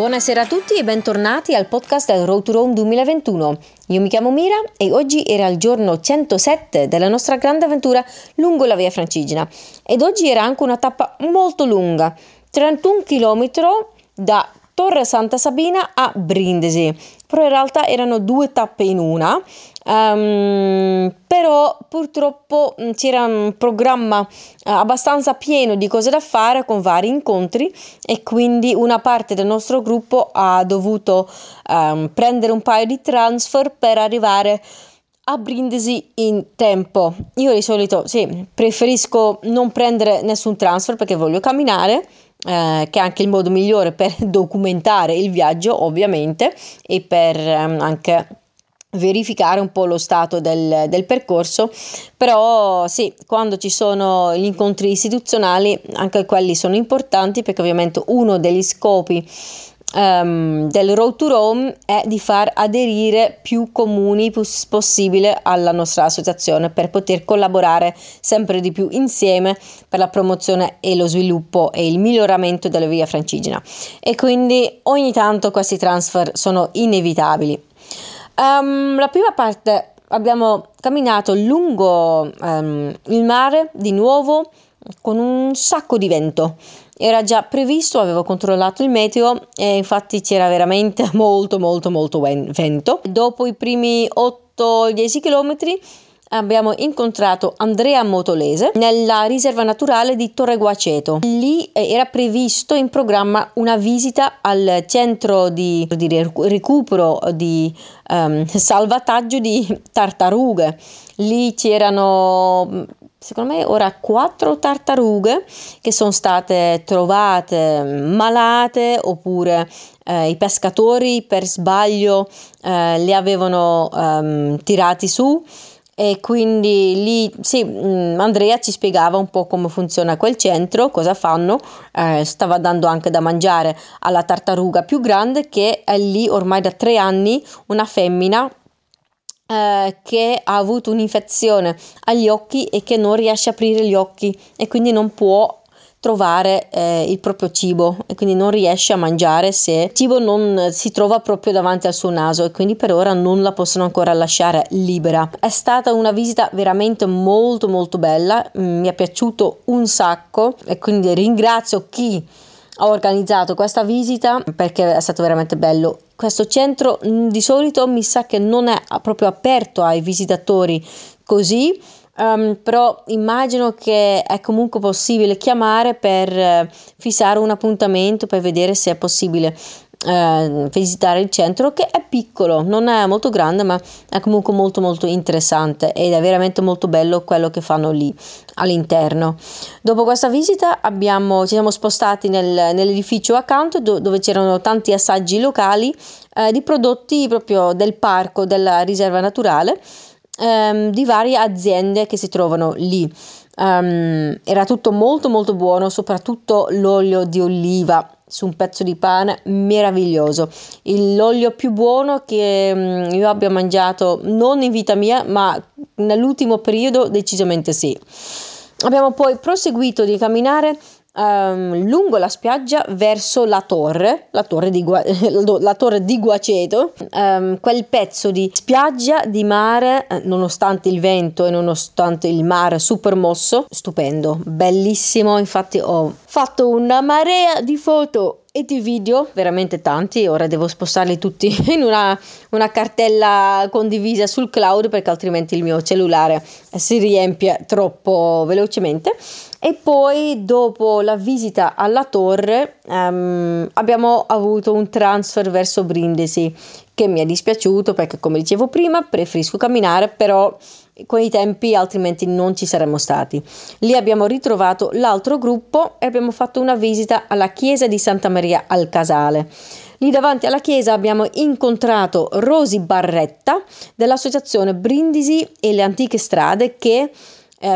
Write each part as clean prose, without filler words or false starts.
Buonasera a tutti e bentornati al podcast del Road to Rome 2021. Io mi chiamo Mira e oggi era il giorno 107 della nostra grande avventura lungo la Via Francigena. Ed oggi era anche una tappa molto lunga, 31 km da Torre Santa Sabina a Brindisi. Però in realtà erano due tappe in una, però purtroppo c'era un programma abbastanza pieno di cose da fare con vari incontri e quindi una parte del nostro gruppo ha dovuto prendere un paio di transfer per arrivare a Brindisi in tempo. Io di solito preferisco non prendere nessun transfer perché voglio camminare, che è anche il modo migliore per documentare il viaggio ovviamente e per anche verificare un po' lo stato del percorso. Però sì, quando ci sono gli incontri istituzionali anche quelli sono importanti, perché ovviamente uno degli scopi del Road to Rome è di far aderire più comuni possibile alla nostra associazione per poter collaborare sempre di più insieme per la promozione e lo sviluppo e il miglioramento della Via Francigena, e quindi ogni tanto questi transfer sono inevitabili. La prima parte abbiamo camminato lungo il mare di nuovo con un sacco di vento. Era già previsto, avevo controllato il meteo e infatti c'era veramente molto vento. Dopo i primi 8-10 km abbiamo incontrato Andrea Motolese nella riserva naturale di Torre Guaceto. Lì era previsto in programma una visita al centro di recupero di salvataggio di tartarughe. Lì c'erano, secondo me, ora 4 tartarughe che sono state trovate malate, oppure i pescatori per sbaglio le avevano tirati su, e quindi lì Andrea ci spiegava un po' come funziona quel centro, cosa fanno. Stava dando anche da mangiare alla tartaruga più grande, che è lì ormai da 3 anni, una femmina che ha avuto un'infezione agli occhi e che non riesce a aprire gli occhi e quindi non può trovare il proprio cibo, e quindi non riesce a mangiare se il cibo non si trova proprio davanti al suo naso, e quindi per ora non la possono ancora lasciare libera. È stata una visita veramente molto bella, mi è piaciuto un sacco e quindi ringrazio chi ha organizzato questa visita perché è stato veramente bello. Questo centro di solito mi sa che non è proprio aperto ai visitatori così, però immagino che è comunque possibile chiamare per fissare un appuntamento per vedere se è possibile visitare il centro, che è piccolo, non è molto grande, ma è comunque molto interessante ed è veramente molto bello quello che fanno lì all'interno. Dopo questa visita ci siamo spostati nell'edificio accanto dove c'erano tanti assaggi locali di prodotti proprio del parco, della riserva naturale, di varie aziende che si trovano lì. Era tutto molto buono, soprattutto l'olio di oliva su un pezzo di pane meraviglioso, l'olio più buono che io abbia mangiato, non in vita mia ma nell'ultimo periodo decisamente sì. Abbiamo poi proseguito di camminare lungo la spiaggia verso la torre di Guaceto, quel pezzo di spiaggia di mare, nonostante il vento e nonostante il mare super mosso, stupendo, bellissimo. Infatti ho fatto una marea di foto e di video, veramente tanti, ora devo spostarli tutti in una cartella condivisa sul cloud perché altrimenti il mio cellulare si riempie troppo velocemente. E poi dopo la visita alla torre abbiamo avuto un transfer verso Brindisi, che mi è dispiaciuto perché, come dicevo prima, preferisco camminare, però con i tempi altrimenti non ci saremmo stati. Lì abbiamo ritrovato l'altro gruppo e abbiamo fatto una visita alla chiesa di Santa Maria al Casale. Lì davanti alla chiesa abbiamo incontrato Rosi Barretta dell'associazione Brindisi e le Antiche Strade, che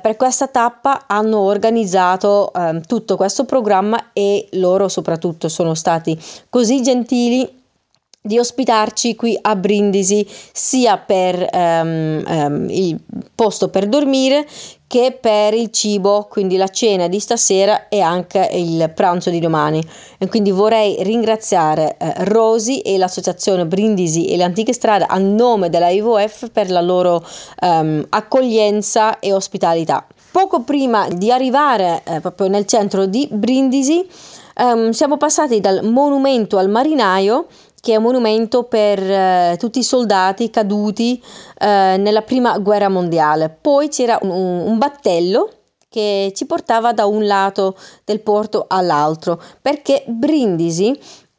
per questa tappa hanno organizzato tutto questo programma, e loro soprattutto sono stati così gentili di ospitarci qui a Brindisi, sia per il posto per dormire che per il cibo, quindi la cena di stasera e anche il pranzo di domani. E quindi vorrei ringraziare Rosi e l'associazione Brindisi e le Antiche Strade a nome della IVOF per la loro accoglienza e ospitalità. Poco prima di arrivare proprio nel centro di Brindisi siamo passati dal Monumento al Marinaio, che è un monumento per tutti i soldati caduti nella prima guerra mondiale. Poi c'era un battello che ci portava da un lato del porto all'altro, perché Brindisi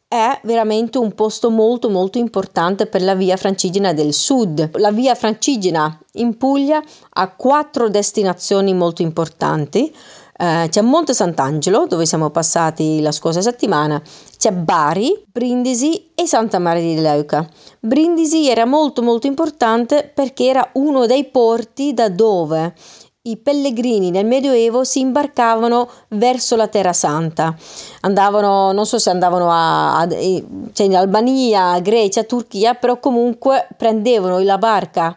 è veramente un posto molto molto importante per la Via Francigena del Sud. La Via Francigena in Puglia ha 4 destinazioni molto importanti. C'è Monte Sant'Angelo, dove siamo passati la scorsa settimana, c'è Bari, Brindisi e Santa Maria di Leuca. Brindisi era molto molto importante perché era uno dei porti da dove i pellegrini nel Medioevo si imbarcavano verso la Terra Santa. Andavano, non so se andavano cioè in Albania, Grecia, Turchia, però comunque prendevano la barca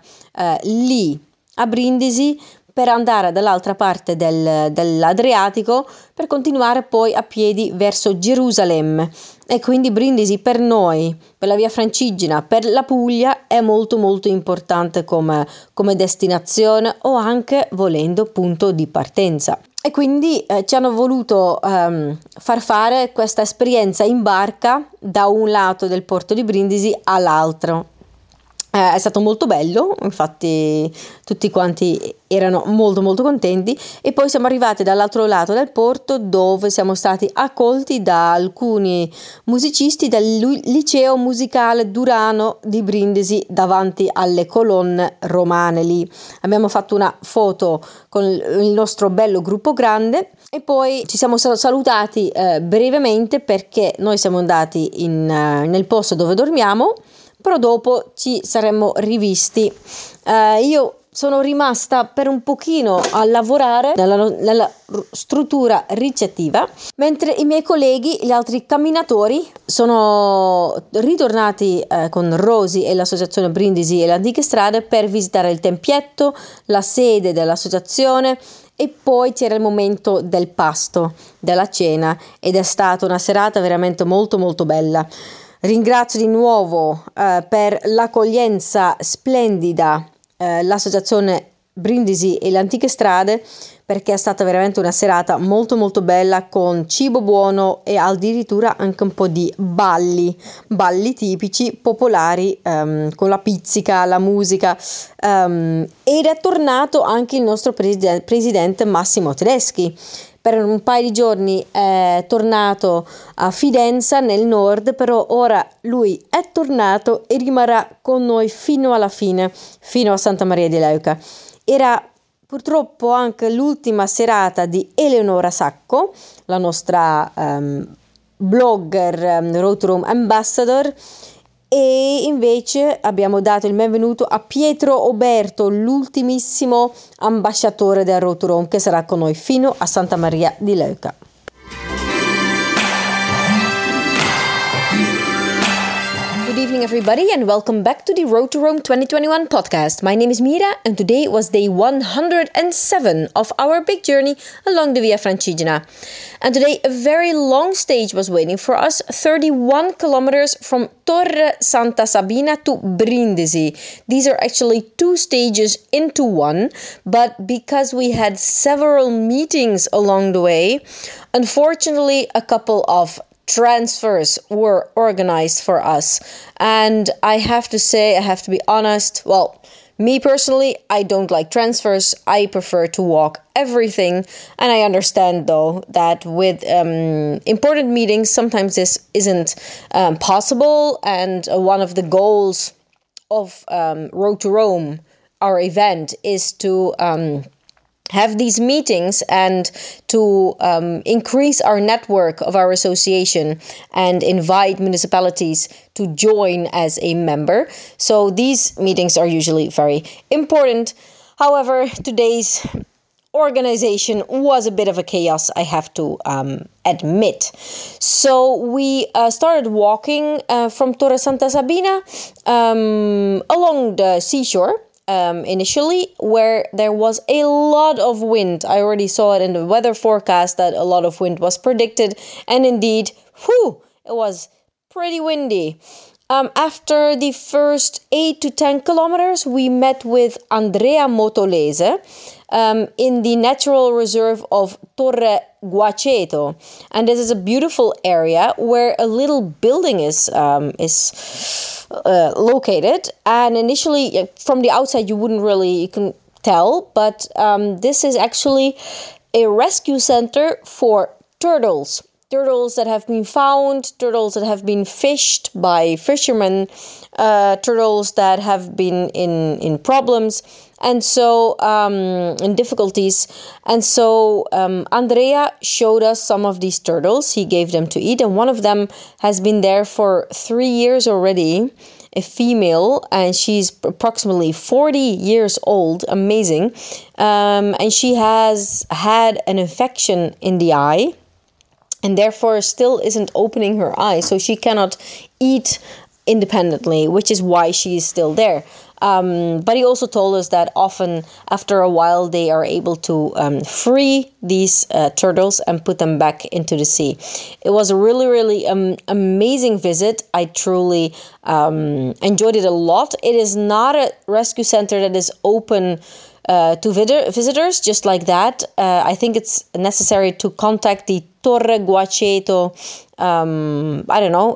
lì a Brindisi per andare dall'altra parte dell'Adriatico per continuare poi a piedi verso Gerusalemme. E quindi Brindisi per noi, per la Via Francigena, per la Puglia è molto molto importante come destinazione o anche, volendo, punto di partenza. E quindi ci hanno voluto far fare questa esperienza in barca da un lato del porto di Brindisi all'altro. È stato molto bello, infatti tutti quanti erano molto molto contenti, e poi siamo arrivati dall'altro lato del porto, dove siamo stati accolti da alcuni musicisti del liceo musicale Durano di Brindisi davanti alle colonne romane. Lì abbiamo fatto una foto con il nostro bello gruppo grande e poi ci siamo salutati brevemente, perché noi siamo andati nel posto dove dormiamo, però dopo ci saremmo rivisti. Io sono rimasta per un pochino a lavorare nella struttura ricettiva, mentre i miei colleghi, gli altri camminatori, sono ritornati con Rosi e l'associazione Brindisi e le Antiche Strade per visitare il tempietto, la sede dell'associazione, e poi c'era il momento del pasto, della cena, ed è stata una serata veramente molto molto bella. Ringrazio di nuovo per l'accoglienza splendida l'associazione Brindisi e le Antiche Strade, perché è stata veramente una serata molto molto bella, con cibo buono e addirittura anche un po' di balli tipici popolari, con la pizzica, la musica, ed è tornato anche il nostro presidente Massimo Tedeschi. Per un paio di giorni è tornato a Fidenza nel nord, però ora lui è tornato e rimarrà con noi fino alla fine, fino a Santa Maria di Leuca. Era purtroppo anche l'ultima serata di Eleonora Sacco, la nostra blogger, Rotorum Ambassador, e invece abbiamo dato il benvenuto a Pietro Oberto, l'ultimissimo ambasciatore del Rotorom, che sarà con noi fino a Santa Maria di Leuca. Good evening everybody and welcome back to the Rotorom 2021 podcast. My name is Mira and today was day 107 of our big journey along the Via Francigena. And today a very long stage was waiting for us, 31 kilometers from Torre Santa Sabina to Brindisi. These are actually 2 stages into one, but because we had several meetings along the way, unfortunately a couple of transfers were organized for us, and I have to say, I have to be honest, well, me personally, I don't like transfers. I prefer to walk everything, and I understand though that with important meetings sometimes this isn't possible, and one of the goals of Road to Rome, our event, is to have these meetings and to increase our network of our association and invite municipalities to join as a member. So these meetings are usually very important. However, today's organization was a bit of a chaos, I have to admit. So we started walking from Torre Santa Sabina along the seashore, initially, where there was a lot of wind. I already saw it in the weather forecast that a lot of wind was predicted, and indeed, it was pretty windy. After the first 8 to 10 kilometers, we met with Andrea Motolese in the natural reserve of Torre Guaceto. And this is a beautiful area where a little building is located. And initially, from the outside, you couldn't tell. But this is actually a rescue center for turtles. Turtles that have been found, turtles that have been fished by fishermen, turtles that have been in problems and so in difficulties. And so Andrea showed us some of these turtles. He gave them to eat, and one of them has been there for 3 years already, a female, and she's approximately 40 years old. Amazing. And she has had an infection in the eye, and therefore still isn't opening her eyes, so she cannot eat independently, which is why she is still there. But he also told us that often, after a while, they are able to free these turtles and put them back into the sea. It was a really, really amazing visit. I truly enjoyed it a lot. It is not a rescue center that is open to visitors just like that. I think it's necessary to contact the Torre Guaceto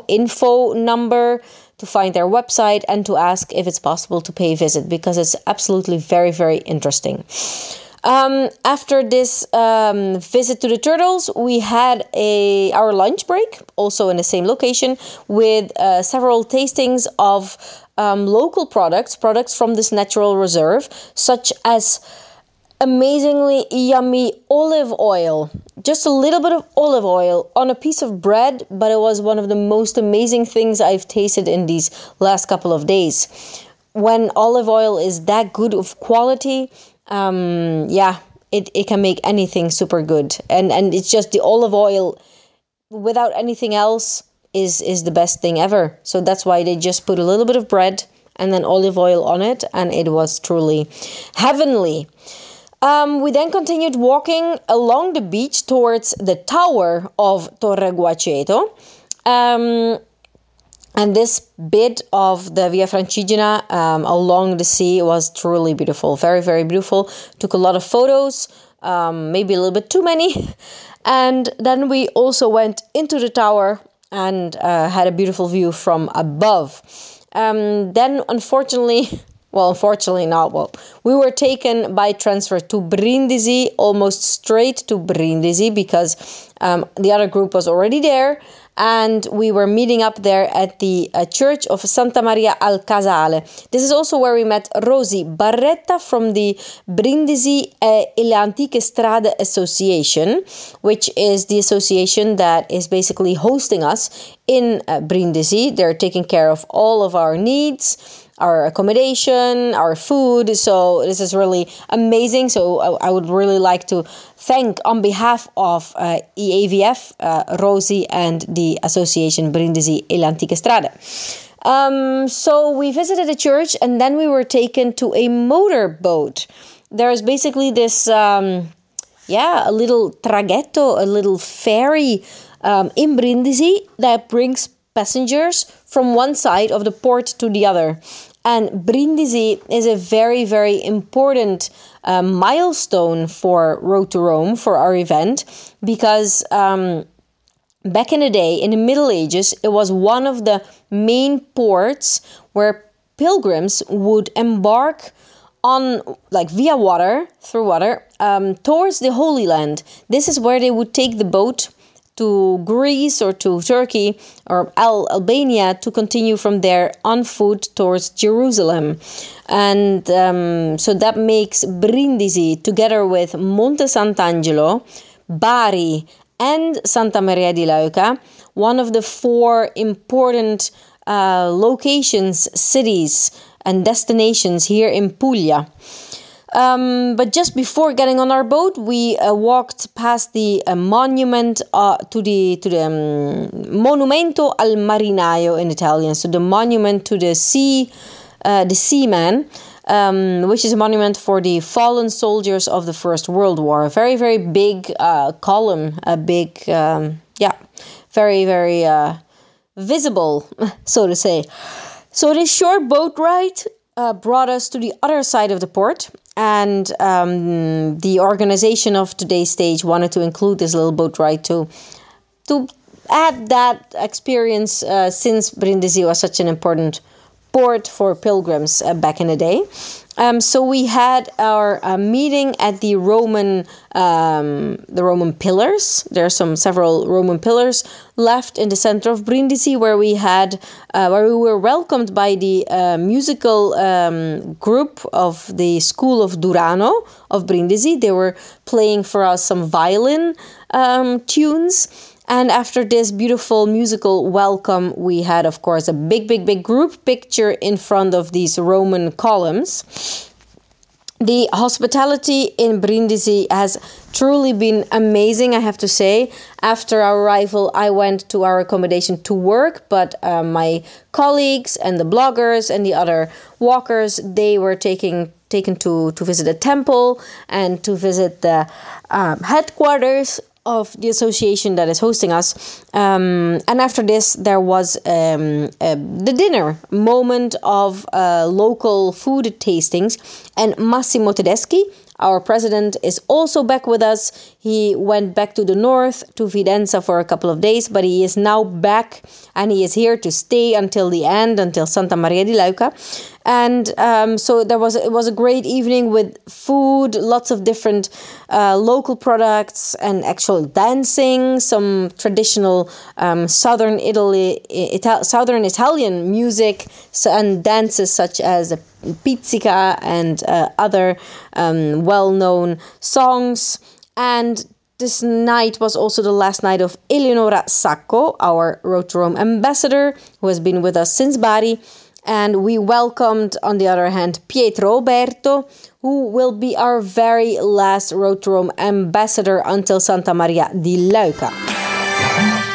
info number to find their website and to ask if it's possible to pay a visit, because it's absolutely very, very interesting. After this visit to the turtles, we had our lunch break, also in the same location, with several tastings of local products from this natural reserve, such as amazingly yummy olive oil. Just a little bit of olive oil on a piece of bread, but it was one of the most amazing things I've tasted in these last couple of days. When olive oil is that good of quality, it can make anything super good. And it's just the olive oil without anything else is the best thing ever. So that's why they just put a little bit of bread and then olive oil on it, and it was truly heavenly. We then continued walking along the beach towards the tower of Torre Guaceto. And this bit of the Via Francigena along the sea was truly beautiful. Very, very beautiful. Took a lot of photos, maybe a little bit too many. And then we also went into the tower and had a beautiful view from above. Then, unfortunately, we were taken by transfer to Brindisi, almost straight to Brindisi, because the other group was already there. And we were meeting up there at the church of Santa Maria al Casale. This is also where we met Rosi Barretta from the Brindisi e le Antiche Strade Association, which is the association that is basically hosting us in Brindisi. They're taking care of all of our needs, our accommodation, our food. So this is really amazing. So I would really like to thank, on behalf of EAVF, Rosi and the association Brindisi e le Antiche Strade. So we visited a church, and then we were taken to a motorboat. There is basically this, a little traghetto, a little ferry in Brindisi that brings passengers from one side of the port to the other. And Brindisi is a very, very important milestone for Road to Rome, for our event, because back in the day, in the Middle Ages, it was one of the main ports where pilgrims would embark on, like, via water, through water, towards the Holy Land. This is where they would take the boat to Greece or to Turkey or Albania to continue from there on foot towards Jerusalem. And so that makes Brindisi, together with Monte Sant'Angelo, Bari and Santa Maria di Leuca, one of the 4 important locations, cities and destinations here in Puglia. But just before getting on our boat, we walked past the monument to the Monumento al Marinaio in Italian, so the monument to the seaman, which is a monument for the fallen soldiers of the First World War. A very, very big column, a big, very, very visible, so to say. So this short boat ride brought us to the other side of the port, and the organization of today's stage wanted to include this little boat ride to add that experience, since Brindisi was such an important port for pilgrims back in the day. So we had our meeting at the Roman pillars. There are several Roman pillars left in the center of Brindisi, where we were welcomed by the musical group of the school of Durano of Brindisi. They were playing for us some violin tunes. And after this beautiful musical welcome, we had, of course, a big, big, big group picture in front of these Roman columns. The hospitality in Brindisi has truly been amazing, I have to say. After our arrival, I went to our accommodation to work, but my colleagues and the bloggers and the other walkers, they were taken to visit a temple and to visit the headquarters of the association that is hosting us. And after this, there was the dinner moment of local food tastings. And Massimo Tedeschi, our president, is also back with us. He went back to the north, to Fidenza, for a couple of days, but he is now back and he is here to stay until the end, until Santa Maria di Leuca. And so it was a great evening with food, lots of different local products and actual dancing, some traditional southern Italian music and dances such as pizzica and other well-known songs. And this night was also the last night of Eleonora Sacco, our Road to Rome ambassador, who has been with us since Bari. And we welcomed, on the other hand, Pietro Oberto, who will be our very last Road to Rome ambassador until Santa Maria di Leuca.